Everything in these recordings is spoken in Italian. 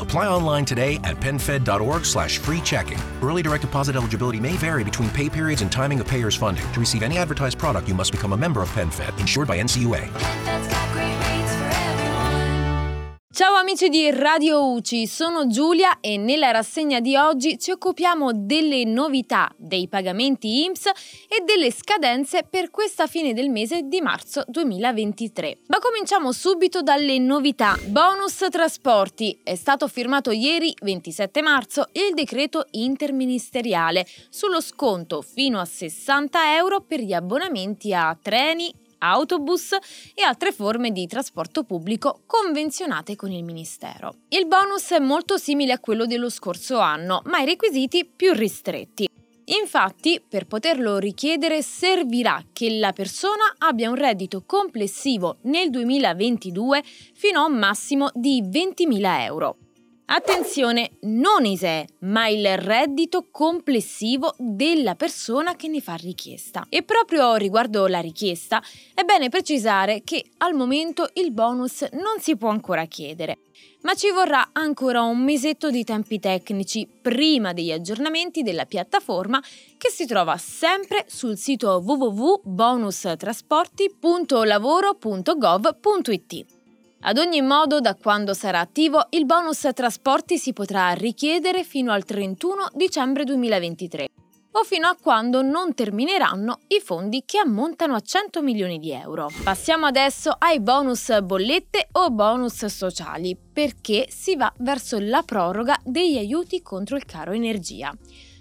Apply online today at penfed.org/free checking. Early direct deposit eligibility may vary between pay periods and timing of payers' funding. To receive any advertised product, you must become a member of PenFed, insured by NCUA. Ciao amici di Radio UCI, sono Giulia e nella rassegna di oggi ci occupiamo delle novità, dei pagamenti INPS e delle scadenze per questa fine del mese di marzo 2023. Ma cominciamo subito dalle novità. Bonus trasporti. È stato firmato ieri, 27 marzo, il decreto interministeriale sullo sconto fino a 60 euro per gli abbonamenti a treni, autobus e altre forme di trasporto pubblico convenzionate con il Ministero. Il bonus è molto simile a quello dello scorso anno, ma i requisiti più ristretti. Infatti, per poterlo richiedere servirà che la persona abbia un reddito complessivo nel 2022 fino a un massimo di 20.000 euro. Attenzione, non ISEE, ma il reddito complessivo della persona che ne fa richiesta. E proprio riguardo la richiesta, è bene precisare che al momento il bonus non si può ancora chiedere, ma ci vorrà ancora un mesetto di tempi tecnici prima degli aggiornamenti della piattaforma che si trova sempre sul sito www.bonustrasporti.lavoro.gov.it. Ad ogni modo, da quando sarà attivo, il bonus trasporti si potrà richiedere fino al 31 dicembre 2023 o fino a quando non termineranno i fondi che ammontano a 100 milioni di euro. Passiamo adesso ai bonus bollette o bonus sociali, perché si va verso la proroga degli aiuti contro il caro energia.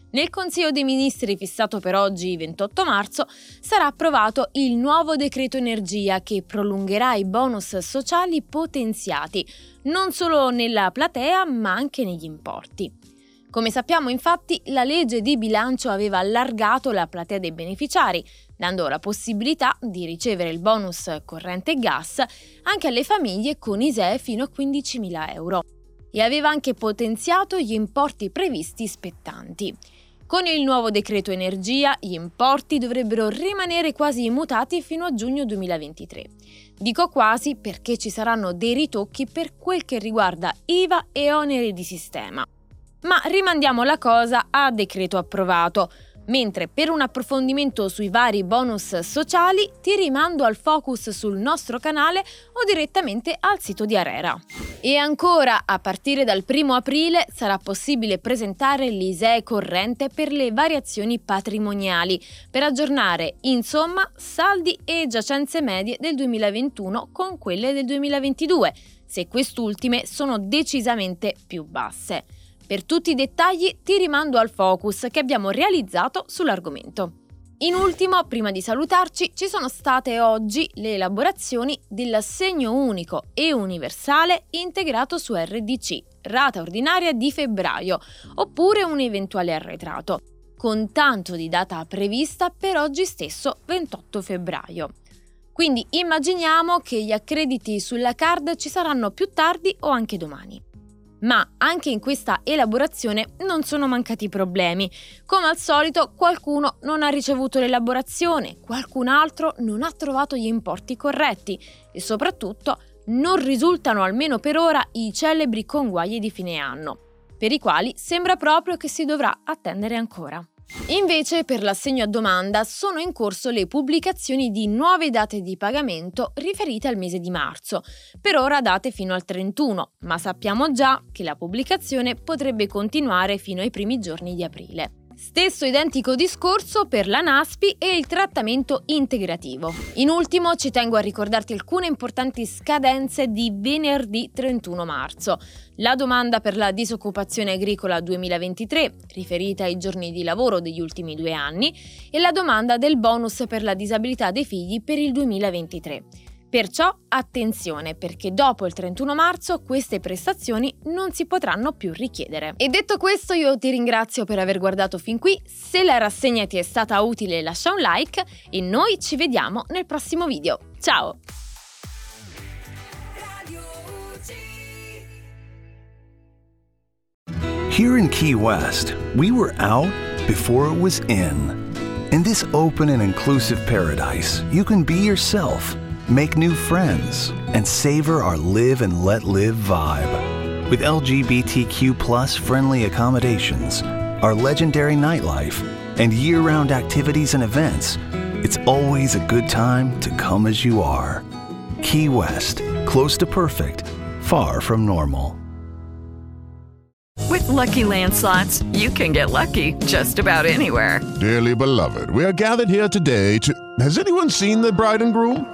Nel Consiglio dei Ministri fissato per oggi, 28 marzo, sarà approvato il nuovo decreto energia che prolungherà i bonus sociali potenziati, non solo nella platea ma anche negli importi. Come sappiamo, infatti, la legge di bilancio aveva allargato la platea dei beneficiari, dando la possibilità di ricevere il bonus corrente e gas anche alle famiglie con ISEE fino a 15.000 euro. E aveva anche potenziato gli importi previsti spettanti. Con il nuovo decreto energia, gli importi dovrebbero rimanere quasi immutati fino a giugno 2023. Dico quasi perché ci saranno dei ritocchi per quel che riguarda IVA e oneri di sistema. Ma rimandiamo la cosa a decreto approvato, mentre per un approfondimento sui vari bonus sociali ti rimando al focus sul nostro canale o direttamente al sito di Arera. E ancora, a partire dal 1 aprile sarà possibile presentare l'ISEE corrente per le variazioni patrimoniali, per aggiornare, insomma, saldi e giacenze medie del 2021 con quelle del 2022, se quest'ultime sono decisamente più basse. Per tutti i dettagli ti rimando al focus che abbiamo realizzato sull'argomento. In ultimo, prima di salutarci, ci sono state oggi le elaborazioni dell'assegno unico e universale integrato su RDC, rata ordinaria di febbraio, oppure un eventuale arretrato, con tanto di data prevista per oggi stesso 28 febbraio. Quindi immaginiamo che gli accrediti sulla card ci saranno più tardi o anche domani. Ma anche in questa elaborazione non sono mancati problemi. Come al solito, qualcuno non ha ricevuto l'elaborazione, qualcun altro non ha trovato gli importi corretti e soprattutto non risultano, almeno per ora, i celebri conguagli di fine anno, per i quali sembra proprio che si dovrà attendere ancora. Invece, per l'assegno a domanda sono in corso le pubblicazioni di nuove date di pagamento riferite al mese di marzo, per ora date fino al 31, ma sappiamo già che la pubblicazione potrebbe continuare fino ai primi giorni di aprile. Stesso identico discorso per la NASPI e il trattamento integrativo. In ultimo ci tengo a ricordarti alcune importanti scadenze di venerdì 31 marzo. La domanda per la disoccupazione agricola 2023, riferita ai giorni di lavoro degli ultimi 2 anni, e la domanda del bonus per la disabilità dei figli per il 2023. Perciò attenzione, perché dopo il 31 marzo queste prestazioni non si potranno più richiedere. E detto questo io ti ringrazio per aver guardato fin qui, se la rassegna ti è stata utile lascia un like e noi ci vediamo nel prossimo video. Ciao! Here in Key West, we were out before it was in. In this open and inclusive paradise, you can be yourself. Make new friends, and savor our live and let live vibe. With LGBTQ+ friendly accommodations, our legendary nightlife, and year-round activities and events, it's always a good time to come as you are. Key West, close to perfect, far from normal. With Lucky Land Slots, you can get lucky just about anywhere. Dearly beloved, we are gathered here today to... Has anyone seen the bride and groom?